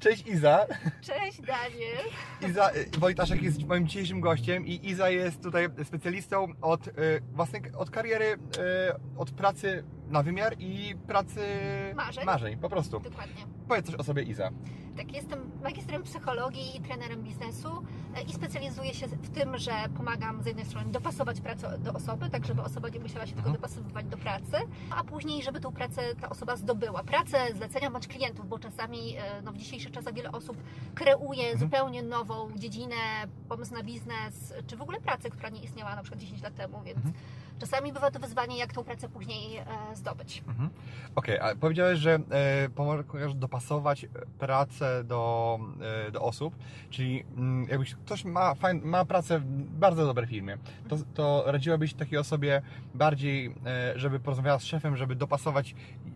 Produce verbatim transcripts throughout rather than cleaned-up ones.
Cześć Iza. Cześć Daniel. Iza Wojtaszek jest moim dzisiejszym gościem i Iza jest tutaj specjalistą od, własnej, od kariery, od pracy na wymiar i pracy marzeń, marzeń po prostu. Dokładnie. Powiedz coś o sobie, Iza. Tak, jestem magistrem psychologii i trenerem biznesu i specjalizuję się w tym, że pomagam z jednej strony dopasować pracę do osoby, tak żeby osoba nie musiała się tylko dopasowywać do pracy, a później, żeby tą pracę ta osoba zdobyła. Pracę, zlecenia bądź klientów, bo czasami no, w dzisiejszych czasach wiele osób kreuje mhm. zupełnie nową dziedzinę, pomysł na biznes, czy w ogóle pracę, która nie istniała na przykład dziesięć lat temu, więc mhm. czasami bywa to wyzwanie, jak tą pracę później e, zdobyć. Mhm. Okej, okay, a powiedziałeś, że e, pomagasz dopasować pracę do, e, do osób, czyli m, jakbyś ktoś ma, fajn, ma pracę w bardzo dobrej firmie, to, to radziłabyś takiej osobie bardziej, e, żeby porozmawiała z szefem, żeby dopasować e,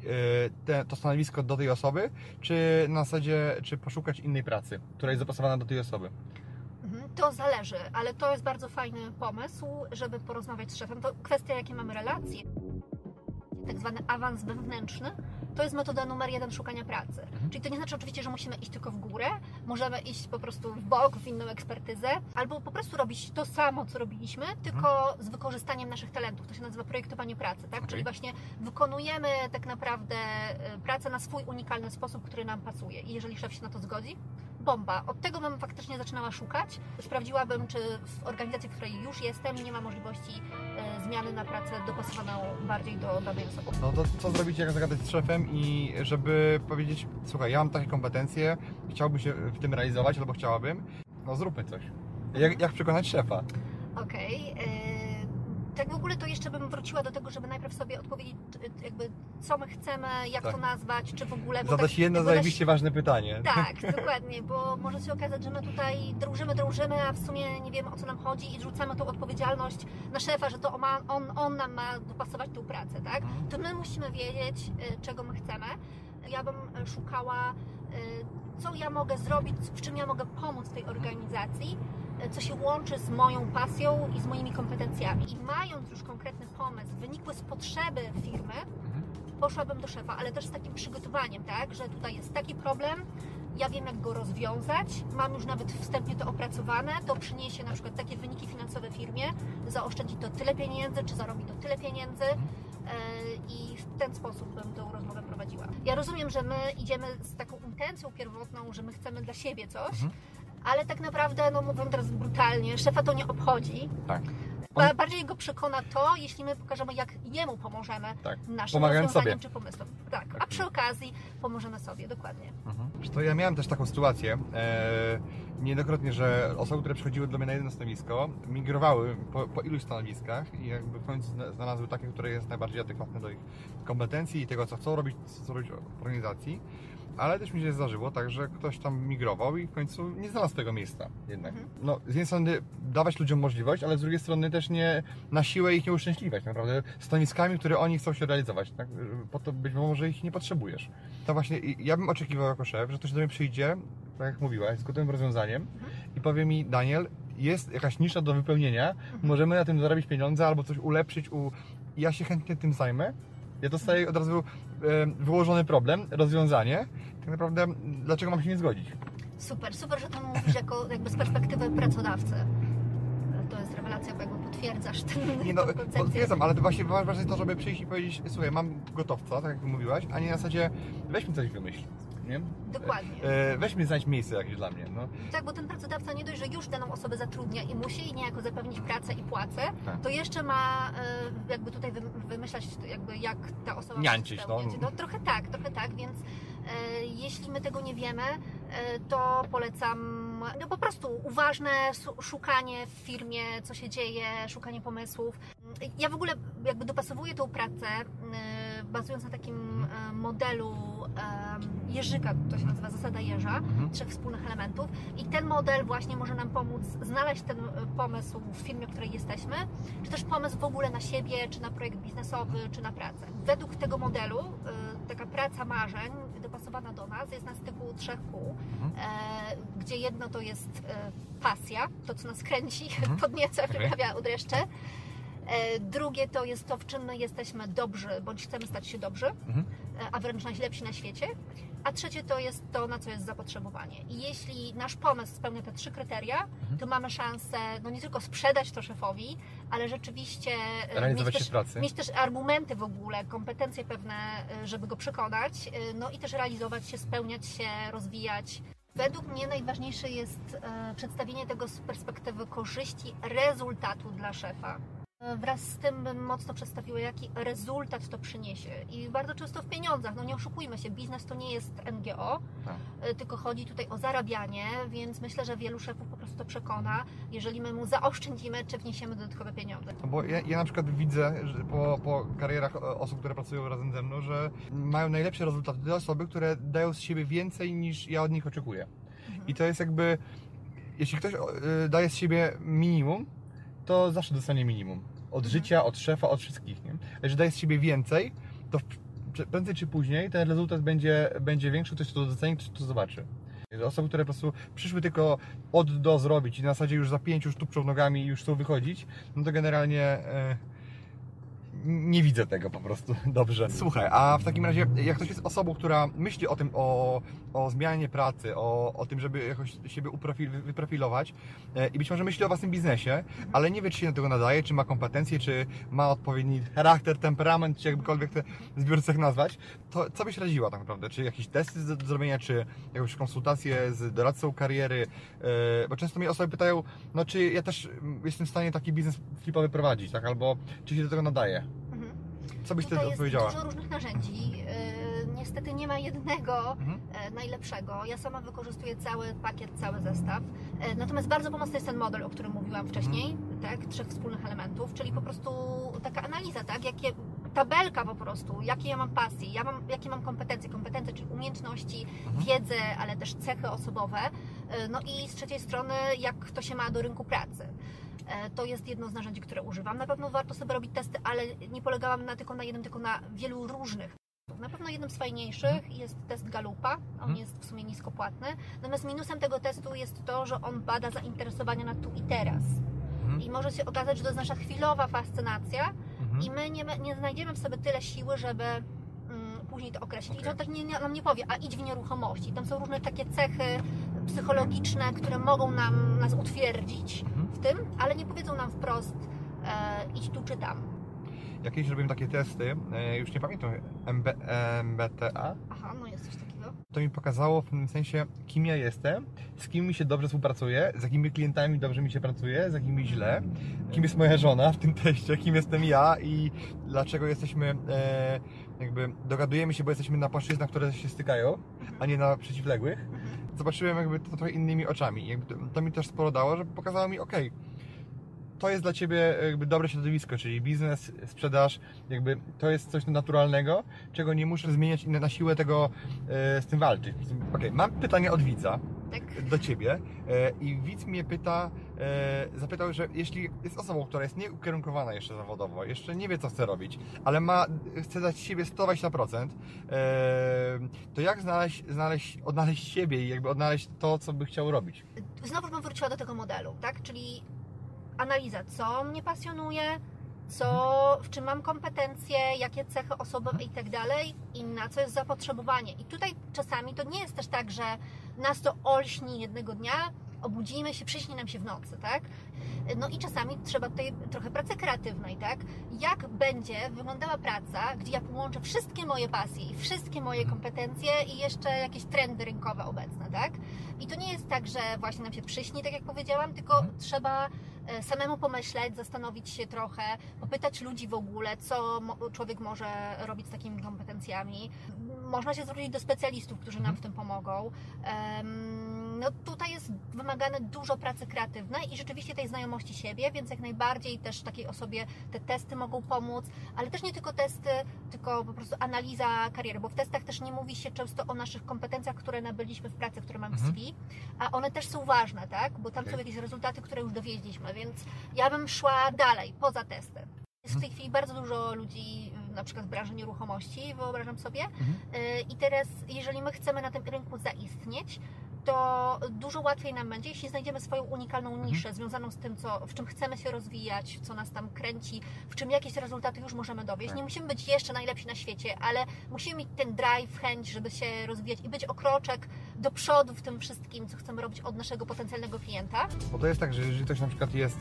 te, to stanowisko do tej osoby, czy na zasadzie, czy poszukać innej pracy, która jest dopasowana do tej osoby? To zależy, ale to jest bardzo fajny pomysł, żeby porozmawiać z szefem. To kwestia, jakie mamy relacje. Tak zwany awans wewnętrzny to jest metoda numer jeden szukania pracy. Czyli to nie znaczy oczywiście, że musimy iść tylko w górę, możemy iść po prostu w bok, w inną ekspertyzę, albo po prostu robić to samo, co robiliśmy, tylko z wykorzystaniem naszych talentów. To się nazywa projektowanie pracy, tak? Czyli właśnie wykonujemy tak naprawdę pracę na swój unikalny sposób, który nam pasuje. I jeżeli szef się na to zgodzi, bomba. Od tego bym faktycznie zaczynała szukać. Sprawdziłabym, czy w organizacji, w której już jestem, nie ma możliwości zmiany na pracę dopasowaną bardziej do danej osoby. No to co zrobić, jak zagadać z szefem i żeby powiedzieć, słuchaj, ja mam takie kompetencje, chciałbym się w tym realizować, albo chciałabym, no zróbmy coś. Jak, jak przekonać szefa? Okej. Okay, y- Tak w ogóle to jeszcze bym wróciła do tego, żeby najpierw sobie odpowiedzieć, jakby co my chcemy, jak tak. to nazwać, czy w ogóle... Zadać tak, jedno zajebiście ważne pytanie. Tak, dokładnie, bo może się okazać, że my tutaj drążymy, drążymy, a w sumie nie wiemy, o co nam chodzi i rzucamy tą odpowiedzialność na szefa, że to on, on, on nam ma dopasować tą pracę, tak? To my musimy wiedzieć, czego my chcemy. Ja bym szukała, co ja mogę zrobić, w czym ja mogę pomóc tej organizacji, co się łączy z moją pasją i z moimi kompetencjami. I mając już konkretny pomysł, wynikły z potrzeby firmy, poszłabym do szefa, ale też z takim przygotowaniem, tak, że tutaj jest taki problem, ja wiem, jak go rozwiązać, mam już nawet wstępnie to opracowane, to przyniesie na przykład takie wyniki finansowe firmie, zaoszczędzi to tyle pieniędzy, czy zarobi to tyle pieniędzy, i w ten sposób bym tą rozmowę prowadziła. Ja rozumiem, że my idziemy z taką intencją pierwotną, że my chcemy dla siebie coś, mhm. ale tak naprawdę, no mówiąc teraz brutalnie, szefa to nie obchodzi. Tak. On... Bardziej go przekona to, jeśli my pokażemy, jak jemu pomożemy tak. naszym rozwiązaniem czy pomysłem. Tak. A przy okazji pomożemy sobie, dokładnie. Mhm. To ja miałem też taką sytuację, e, niejednokrotnie, że osoby, które przychodziły do mnie na jedno stanowisko, migrowały po, po iluś stanowiskach i jakby w końcu znalazły takie, które jest najbardziej adekwatne do ich kompetencji i tego, co chcą robić, co chcą robić w organizacji. Ale też mi się zdarzyło tak, że ktoś tam migrował i w końcu nie znalazł tego miejsca jednak. No, z jednej strony dawać ludziom możliwość, ale z drugiej strony też nie na siłę ich nie uszczęśliwiać, naprawdę stanowiskami, które oni chcą się realizować, tak? Po to być może ich nie potrzebujesz. To właśnie ja bym oczekiwał jako szef, że ktoś do mnie przyjdzie, tak jak mówiłaś, z gotowym rozwiązaniem i powie mi, Daniel, jest jakaś nisza do wypełnienia, możemy na tym zarobić pieniądze albo coś ulepszyć, u... ja się chętnie tym zajmę. Ja dostaję od razu wyłożony problem, rozwiązanie. Tak naprawdę, dlaczego mam się nie zgodzić? Super, super, że to mówisz jako jakby z perspektywy pracodawcy. To jest rewelacja, bo jakby potwierdzasz ten nie, no, koncepcję. Potwierdzam, ale to właśnie ważne jest to, żeby przyjść i powiedzieć, słuchaj, mam gotowca, tak jak mówiłaś, a nie na zasadzie weź mi coś wymyśl. Nie? Dokładnie. E, weź mi znajdź miejsce jakieś dla mnie. No. Tak, bo ten pracodawca nie dość, że już daną osobę zatrudnia i musi niejako zapewnić pracę i płacę, tak. to jeszcze ma e, jakby tutaj wymyślać, jakby jak ta osoba niańczyć, no. no trochę tak, trochę tak, więc e, jeśli my tego nie wiemy, e, to polecam no po prostu uważne szukanie w firmie, co się dzieje, szukanie pomysłów. Ja w ogóle jakby dopasowuję tą pracę, e, bazując na takim e, modelu e, jeżyka, to się nazywa zasada jeża, mhm. trzech wspólnych elementów. I ten model właśnie może nam pomóc znaleźć ten pomysł w firmie, w której jesteśmy, czy też pomysł w ogóle na siebie, czy na projekt biznesowy, czy na pracę. Według tego modelu taka praca marzeń dopasowana do nas jest na styku trzech kół, mhm. gdzie jedno to jest pasja, to co nas kręci, mhm. podnieca, okay. wyprawia od reszty. Drugie to jest to, w czym my jesteśmy dobrzy, bądź chcemy stać się dobrzy, mhm. a wręcz najlepsi na świecie. A trzecie to jest to, na co jest zapotrzebowanie. I jeśli nasz pomysł spełnia te trzy kryteria, mhm. to mamy szansę no nie tylko sprzedać to szefowi, ale rzeczywiście mieć też, mieć też argumenty w ogóle, kompetencje pewne, żeby go przekonać, no i też realizować się, spełniać się, rozwijać. Według mnie najważniejsze jest przedstawienie tego z perspektywy korzyści, rezultatu dla szefa. Wraz z tym bym mocno przedstawiła, jaki rezultat to przyniesie. I bardzo często w pieniądzach, no nie oszukujmy się, biznes to nie jest N G O, tak. tylko chodzi tutaj o zarabianie, więc myślę, że wielu szefów po prostu to przekona, jeżeli my mu zaoszczędzimy, czy wniesiemy dodatkowe pieniądze. No bo ja, ja na przykład widzę że po, po karierach osób, które pracują razem ze mną, że mają najlepsze rezultaty te osoby, które dają z siebie więcej niż ja od nich oczekuję. Mhm. I to jest jakby, jeśli ktoś daje z siebie minimum, to zawsze dostanie minimum. Od mhm. życia, od szefa, od wszystkich. Nie? Jeżeli dajesz z siebie więcej, to prędzej czy później ten rezultat będzie, będzie większy, ktoś to doceni, ktoś to zobaczy. Osoby, które po prostu przyszły tylko od do zrobić i na zasadzie już za pięciu sztuk przed nogami i już chcą wychodzić, no to generalnie e, nie widzę tego po prostu dobrze. Słuchaj, a w takim razie jak ktoś jest osobą, która myśli o tym, o, o zmianie pracy, o, o tym, żeby jakoś siebie uprofil, wyprofilować e, i być może myśli o własnym biznesie, mhm. ale nie wie, czy się do tego nadaje, czy ma kompetencje, czy ma odpowiedni charakter, temperament, czy jakkolwiek te zbiór cech nazwać, to co byś radziła tak naprawdę? Czy jakieś testy do zrobienia, czy jakąś konsultację z doradcą kariery? E, bo często mnie osoby pytają, no czy ja też jestem w stanie taki biznes flipowy prowadzić, tak? Albo czy się do tego nadaje? Co byś tutaj jest dużo różnych narzędzi. Yy, niestety nie ma jednego mhm. yy, najlepszego. Ja sama wykorzystuję cały pakiet, cały zestaw. Yy, natomiast bardzo pomocny jest ten model, o którym mówiłam wcześniej, mhm. tak? Trzech wspólnych elementów, czyli po prostu taka analiza, tak? Jakie, tabelka po prostu, jakie ja mam pasje, ja mam, jakie mam kompetencje, kompetencje, czyli umiejętności, mhm. wiedzę, ale też cechy osobowe. Yy, no i z trzeciej strony, jak to się ma do rynku pracy. To jest jedno z narzędzi, które używam. Na pewno warto sobie robić testy, ale nie polegałam na, tylko na jednym, tylko na wielu różnych. Na pewno jednym z fajniejszych jest test Gallupa. On jest w sumie nisko płatny. Natomiast minusem tego testu jest to, że on bada zainteresowania na tu i teraz. I może się okazać, że to jest nasza chwilowa fascynacja i my nie, nie znajdziemy w sobie tyle siły, żeby później to określić. Okay. I to też nie, nam nie powie, a idź w nieruchomości. Tam są różne takie cechy psychologiczne, które mogą nam, nas utwierdzić mhm. w tym, ale nie powiedzą nam wprost e, idź tu czy tam. Ja kiedyś robiłem takie testy, e, już nie pamiętam, M B T I. Aha, no jest coś takiego. To mi pokazało w tym sensie, kim ja jestem, z kim mi się dobrze współpracuje, z jakimi klientami dobrze mi się pracuje, z jakimi źle, kim jest moja żona w tym teście, kim jestem ja i dlaczego jesteśmy... E, jakby dogadujemy się, bo jesteśmy na płaszczyznach, które się stykają, mhm. a nie na przeciwległych. Mhm. Zobaczyłem jakby to trochę innymi oczami. Jakby to, to mi też sporo dało, że pokazało mi, ok, to jest dla Ciebie jakby dobre środowisko, czyli biznes, sprzedaż, jakby to jest coś naturalnego, czego nie muszę zmieniać i na siłę tego e, z tym walczyć. Ok, mam pytanie od widza tak. do Ciebie e, i widz mnie pyta, zapytał, że jeśli jest osobą, która jest nieukierunkowana jeszcze zawodowo, jeszcze nie wie, co chce robić, ale ma, chce dać siebie sto dwadzieścia procent, to jak znaleźć, znaleźć, odnaleźć siebie i jakby odnaleźć to, co by chciał robić? Znowu bym wróciła do tego modelu, tak? Czyli analiza, co mnie pasjonuje, co, w czym mam kompetencje, jakie cechy osobowe i tak dalej, i na co jest zapotrzebowanie. I tutaj czasami to nie jest też tak, że nas to olśni jednego dnia, obudzimy się, przyśni nam się w nocy, tak? No i czasami trzeba tutaj trochę pracy kreatywnej, tak? Jak będzie wyglądała praca, gdzie ja połączę wszystkie moje pasje i wszystkie moje kompetencje i jeszcze jakieś trendy rynkowe obecne, tak? I to nie jest tak, że właśnie nam się przyśni, tak jak powiedziałam, tylko trzeba samemu pomyśleć, zastanowić się trochę, popytać ludzi w ogóle, co człowiek może robić z takimi kompetencjami. Można się zwrócić do specjalistów, którzy nam w tym pomogą. no tutaj jest wymagane dużo pracy kreatywnej i rzeczywiście tej znajomości siebie, więc jak najbardziej też takiej osobie te testy mogą pomóc, ale też nie tylko testy, tylko po prostu analiza kariery, bo w testach też nie mówi się często o naszych kompetencjach, które nabyliśmy w pracy, które mamy w C V, a one też są ważne, tak? Bo tam są jakieś rezultaty, które już dowiedzieliśmy, więc ja bym szła dalej, poza testy. Jest w tej chwili bardzo dużo ludzi, na przykład w branży nieruchomości, wyobrażam sobie. Mhm. I teraz, jeżeli my chcemy na tym rynku zaistnieć, to dużo łatwiej nam będzie, jeśli znajdziemy swoją unikalną niszę mhm. związaną z tym, co, w czym chcemy się rozwijać, co nas tam kręci, w czym jakieś rezultaty już możemy dowieść. Nie musimy być jeszcze najlepsi na świecie, ale musimy mieć ten drive, chęć, żeby się rozwijać i być o kroczek do przodu w tym wszystkim, co chcemy robić od naszego potencjalnego klienta. Bo to jest tak, że jeżeli ktoś na przykład jest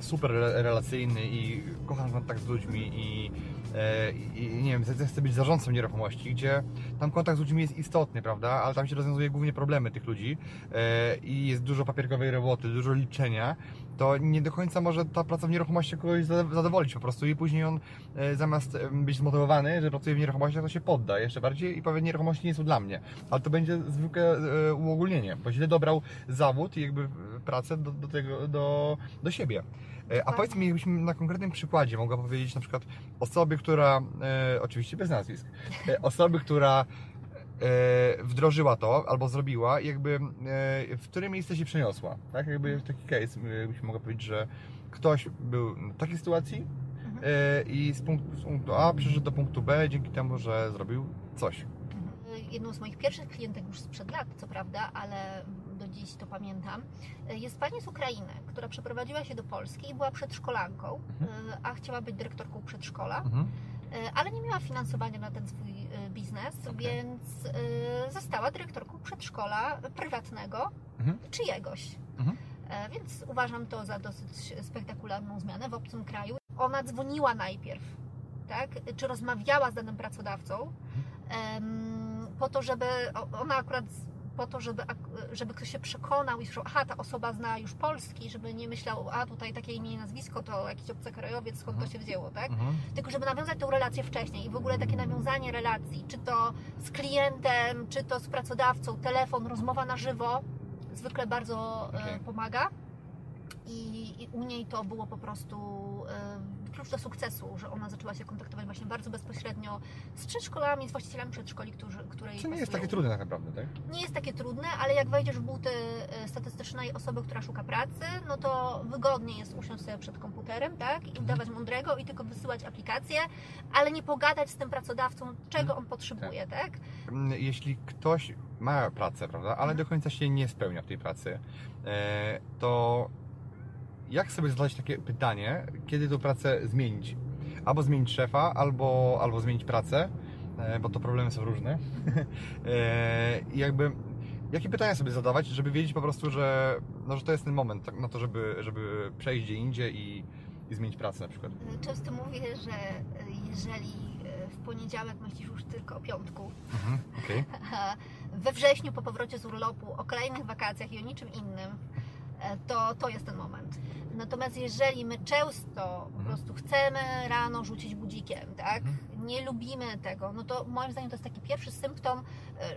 super relacyjny i kocha kontakt z ludźmi i, e, i nie wiem, chce być zarządcą nieruchomości, gdzie tam kontakt z ludźmi jest istotny, prawda, ale tam się rozwiązuje głównie problemy tych ludzi, i jest dużo papierkowej roboty, dużo liczenia, to nie do końca może ta praca w nieruchomości kogoś zadowolić po prostu i później on zamiast być zmotywowany, że pracuje w nieruchomościach, to się podda jeszcze bardziej i powie, nieruchomości nie są dla mnie. Ale to będzie zwykłe uogólnienie, bo źle dobrał zawód i jakby pracę do, do, tego, do, do siebie. A powiedz mi, jakbyśmy na konkretnym przykładzie mogła powiedzieć na przykład osobie, która, oczywiście bez nazwisk, osoby, która wdrożyła to, albo zrobiła, jakby w którym miejsce się przeniosła, tak? Jakby taki case, jakbyś mogła powiedzieć, że ktoś był w takiej sytuacji mhm. i z punktu, z punktu A przeszedł do punktu B dzięki temu, że zrobił coś. Jedną z moich pierwszych klientek już sprzed lat, co prawda, ale do dziś to pamiętam, jest pani z Ukrainy, która przeprowadziła się do Polski i była przedszkolanką, mhm. a chciała być dyrektorką przedszkola. Mhm. Ale nie miała finansowania na ten swój biznes, okay. więc została dyrektorką przedszkola prywatnego mhm. czyjegoś. Mhm. Więc uważam to za dosyć spektakularną zmianę w obcym kraju. Ona dzwoniła najpierw, tak? Czy rozmawiała z danym pracodawcą, mhm. po to, żeby ona akurat... po to, żeby, żeby ktoś się przekonał i słyszał, aha, ta osoba zna już polski, żeby nie myślał, a tutaj takie imię i nazwisko to jakiś obcokrajowiec, skąd to się wzięło, tak? Mhm. Tylko żeby nawiązać tę relację wcześniej i w ogóle takie nawiązanie relacji, czy to z klientem, czy to z pracodawcą, telefon, rozmowa na żywo, zwykle bardzo okay. pomaga I, i u niej to było po prostu klucz do sukcesu, że ona zaczęła się kontaktować właśnie bardzo bezpośrednio z przedszkolami, z właścicielami przedszkoli, którzy, której Czy nie jest takie trudne tak naprawdę, tak? Nie jest takie trudne, ale jak wejdziesz w buty statystycznej osoby, która szuka pracy, no to wygodniej jest usiąść sobie przed komputerem, tak? I udawać mądrego i tylko wysyłać aplikacje, ale nie pogadać z tym pracodawcą, czego on potrzebuje, tak? tak? Jeśli ktoś ma pracę, prawda, ale hmm. do końca się nie spełnia w tej pracy, to jak sobie zadać takie pytanie, kiedy tę pracę zmienić? Albo zmienić szefa, albo, albo zmienić pracę, bo to problemy są różne. I jakby, jakie pytania sobie zadawać, żeby wiedzieć po prostu, że, no, że to jest ten moment na to, żeby, żeby przejść gdzie indziej i, i zmienić pracę na przykład? Często mówię, że jeżeli w poniedziałek myślisz już tylko o piątku, mhm, okay. we wrześniu po powrocie z urlopu, o kolejnych wakacjach i o niczym innym, to to jest ten moment. Natomiast jeżeli my często po prostu chcemy rano rzucić budzikiem, tak? Nie lubimy tego, no to moim zdaniem to jest taki pierwszy symptom,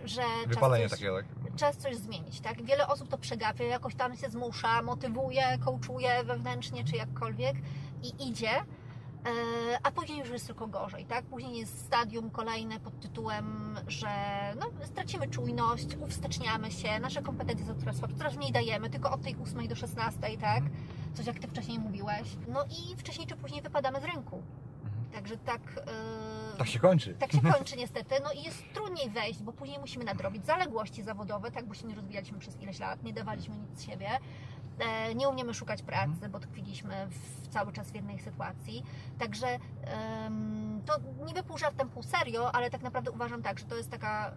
że Wypalenie czas, coś, takie, tak? czas coś zmienić, tak? Wiele osób to przegapia, jakoś tam się zmusza, motywuje, coachuje wewnętrznie czy jakkolwiek i idzie, a później już jest tylko gorzej, tak? Później jest stadium kolejne pod tytułem, że no, stracimy czujność, uwsteczniamy się, nasze kompetencje są coraz słabsze, coraz mniej dajemy, tylko od tej ósmej do szesnastej, tak? Coś jak Ty wcześniej mówiłeś. No i wcześniej czy później wypadamy z rynku. Także tak... Yy, tak się kończy. Tak się kończy niestety. No i jest trudniej wejść, bo później musimy nadrobić zaległości zawodowe, tak? Bo się nie rozwijaliśmy przez ileś lat, nie dawaliśmy nic z siebie. Nie umiemy szukać pracy, bo tkwiliśmy w, cały czas w jednej sytuacji. Także ym, to niby pół żartem, pół serio, ale tak naprawdę uważam tak, że to jest taka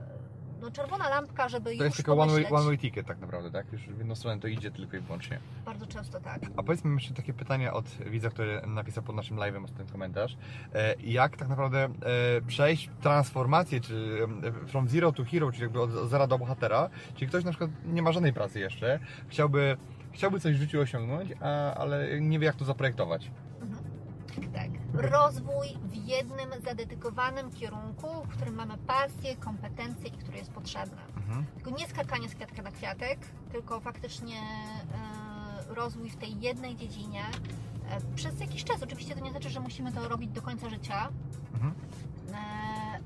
no, czerwona lampka, żeby to już To jest tylko one way, one way ticket tak naprawdę, tak? Już w jedną stronę to idzie tylko i wyłącznie. Bardzo często tak. A powiedzmy jeszcze takie pytanie od widza, który napisał pod naszym live'em ostatni komentarz. Jak tak naprawdę przejść transformację, czy from zero to hero, czyli jakby od zera do bohatera? Czyli ktoś na przykład nie ma żadnej pracy jeszcze, chciałby Chciałby coś w życiu osiągnąć, a, ale nie wie, jak to zaprojektować. Mhm. Tak. Rozwój w jednym zadedykowanym kierunku, w którym mamy pasję, kompetencje i który jest potrzebny. Mhm. Tylko nie skakanie z kwiatka na kwiatek, tylko faktycznie y, rozwój w tej jednej dziedzinie y, przez jakiś czas. Oczywiście to nie znaczy, że musimy to robić do końca życia, mhm. y,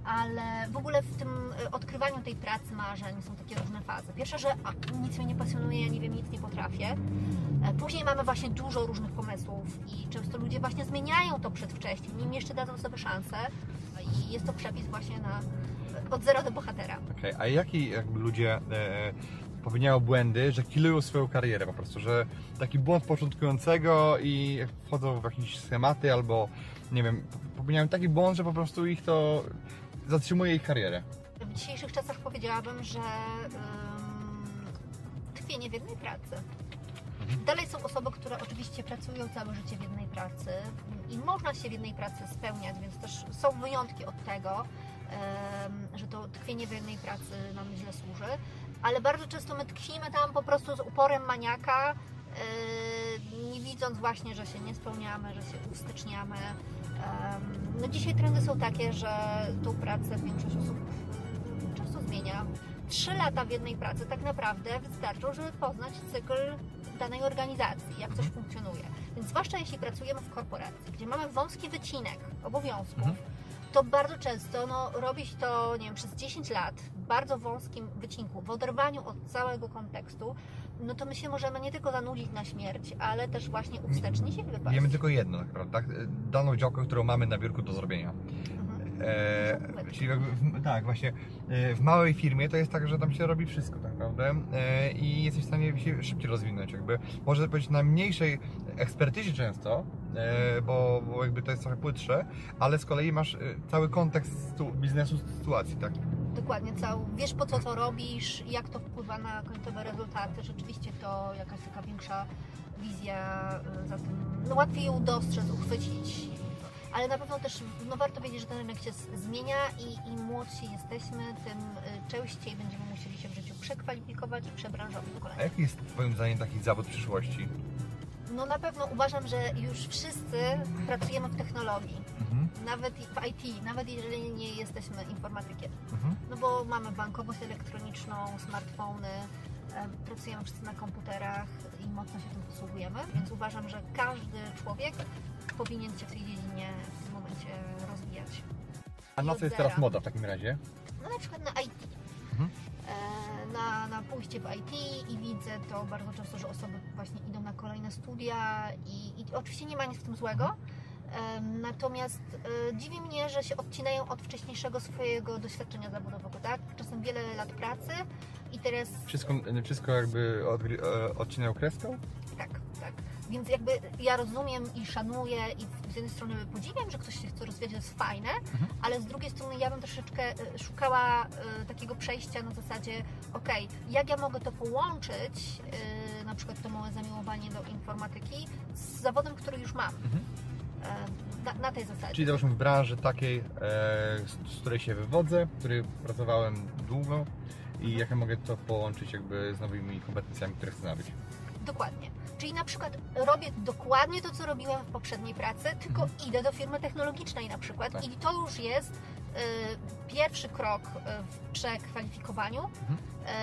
ale w ogóle w tym odkrywaniu tej pracy, marzeń są takie różne fazy. Pierwsza, że a, nic mnie nie pasjonuje, nie wiem, nic nie potrafię. Później mamy właśnie dużo różnych pomysłów i często ludzie właśnie zmieniają to przedwcześnie, nim jeszcze dadzą sobie szansę i jest to przepis właśnie na od zera do bohatera. Okay. A jaki jakby ludzie e, popełniają błędy, że killują swoją karierę po prostu, że taki błąd początkującego i wchodzą w jakieś schematy albo nie wiem, popełniają taki błąd, że po prostu ich to zatrzymuje ich karierę? W dzisiejszych czasach powiedziałabym, że ym, tkwienie w jednej pracy. Dalej są osoby, które oczywiście pracują całe życie w jednej pracy i można się w jednej pracy spełniać, więc też są wyjątki od tego, że to tkwienie w jednej pracy nam źle służy, ale bardzo często my tkwimy tam po prostu z uporem maniaka, nie widząc właśnie, że się nie spełniamy, że się uwsteczniamy. No dzisiaj trendy są takie, że tą pracę większość osób często zmienia. Trzy lata w jednej pracy tak naprawdę wystarczą, żeby poznać cykl danej organizacji, jak coś funkcjonuje. Więc zwłaszcza jeśli pracujemy w korporacji, gdzie mamy wąski wycinek obowiązków, to bardzo często no, robi się to, nie wiem, przez dziesięć lat w bardzo wąskim wycinku, w oderwaniu od całego kontekstu, no to my się możemy nie tylko zanulić na śmierć, ale też właśnie uwstecznić i wypaść. Wiemy tylko jedno tak naprawdę, tak? Daną działkę, którą mamy na biurku do zrobienia. E, czyli jakby w, tak, właśnie w małej firmie to jest tak, że tam się robi wszystko tak naprawdę e, i jesteś w stanie się szybciej rozwinąć jakby, może powiedzieć na mniejszej ekspertyzie często, e, bo, bo jakby to jest trochę płytsze, ale z kolei masz cały kontekst biznesu, sytuacji, tak? Dokładnie, cały, wiesz po co to robisz, jak to wpływa na końcowe rezultaty, rzeczywiście to jakaś taka większa wizja, za tym, no łatwiej ją dostrzec, uchwycić. Ale na pewno też no, warto wiedzieć, że ten rynek się zmienia i im młodsi jesteśmy, tym częściej będziemy musieli się w życiu przekwalifikować i przebranżować do kolejnego. A jaki jest Twoim zdaniem taki zawód przyszłości? No na pewno uważam, że już wszyscy pracujemy w technologii, mhm. nawet w I T, nawet jeżeli nie jesteśmy informatykiem. Mhm. No bo mamy bankowość elektroniczną, smartfony, pracujemy wszyscy na komputerach i mocno się tym posługujemy, więc uważam, że każdy człowiek powinien się w tej dziedzinie w tym momencie rozwijać. A na co jest teraz moda w takim razie? No na przykład na I T. Mhm. E, na, na pójście w I T i widzę to bardzo często, że osoby właśnie idą na kolejne studia i, i oczywiście nie ma nic w tym złego, e, natomiast e, dziwi mnie, że się odcinają od wcześniejszego swojego doświadczenia zawodowego, tak? Czasem wiele lat pracy i teraz... Wszystko, wszystko jakby od, odcinają kreską? Tak, tak. Więc jakby ja rozumiem i szanuję i z jednej strony podziwiam, że ktoś się chce rozwijać, to jest fajne, mhm. ale z drugiej strony ja bym troszeczkę szukała y, takiego przejścia na zasadzie okej, okay, jak ja mogę to połączyć, y, na przykład to moje zamiłowanie do informatyki z zawodem, który już mam. Mhm. Y, na, na tej zasadzie. Czyli załóżmy w branży takiej, y, z której się wywodzę, w której pracowałem długo i jak ja mogę to połączyć jakby z nowymi kompetencjami, które chcę nabyć. Dokładnie. Czyli na przykład robię dokładnie to, co robiłam w poprzedniej pracy, tylko mhm. idę do firmy technologicznej na przykład tak. i to już jest y, pierwszy krok w przekwalifikowaniu, mhm.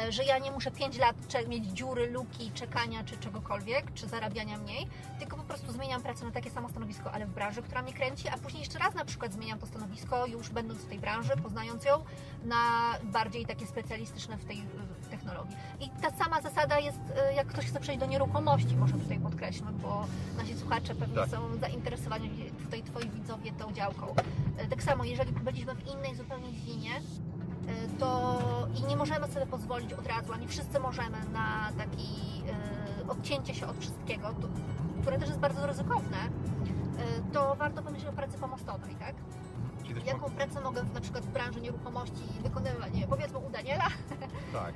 y, że ja nie muszę pięć lat mieć dziury, luki, czekania czy czegokolwiek, czy zarabiania mniej, tylko po prostu zmieniam pracę na takie samo stanowisko, ale w branży, która mnie kręci, a później jeszcze raz na przykład zmieniam to stanowisko, już będąc w tej branży, poznając ją, na bardziej takie specjalistyczne w tej y, technologii. I ta sama zasada jest, y, jak ktoś chce przejść do nieruchomości, może tutaj podkreślmy, bo nasi słuchacze pewnie tak. są zainteresowani tutaj Twoi widzowie tą działką. Tak samo, jeżeli byliśmy w innej zupełnie dziedzinie, to i nie możemy sobie pozwolić od razu, a nie wszyscy możemy na takie y, odcięcie się od wszystkiego, to, które też jest bardzo ryzykowne, y, to warto pomyśleć o pracy pomostowej, tak? Jaką pracę mogę na przykład w branży nieruchomości wykonywać, nie, powiedzmy u Daniela, tak. y,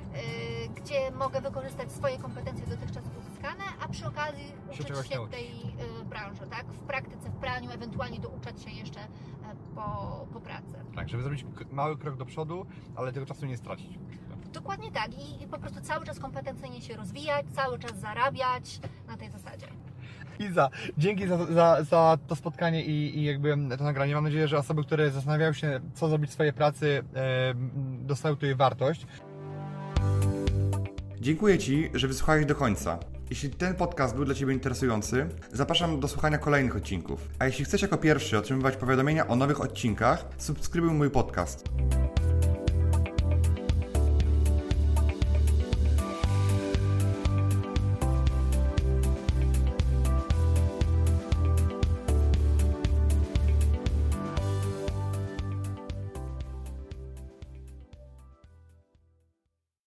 gdzie mogę wykorzystać swoje kompetencje dotychczas uzyskane, a przy okazji uczyć się tej y, branży, tak? W praktyce, w praniu, ewentualnie douczać się jeszcze y, po, po pracy. Tak, żeby zrobić mały krok do przodu, ale tego czasu nie stracić. Dokładnie tak i, i po prostu cały czas kompetencyjnie się rozwijać, cały czas zarabiać na tej zasadzie. Iza, dzięki za, za, za to spotkanie i, i jakby to nagranie. Mam nadzieję, że osoby, które zastanawiają się, co zrobić w swojej pracy, e, dostały tutaj wartość. Dziękuję Ci, że wysłuchałeś do końca. Jeśli ten podcast był dla Ciebie interesujący, zapraszam do słuchania kolejnych odcinków. A jeśli chcesz jako pierwszy otrzymywać powiadomienia o nowych odcinkach, subskrybuj mój podcast.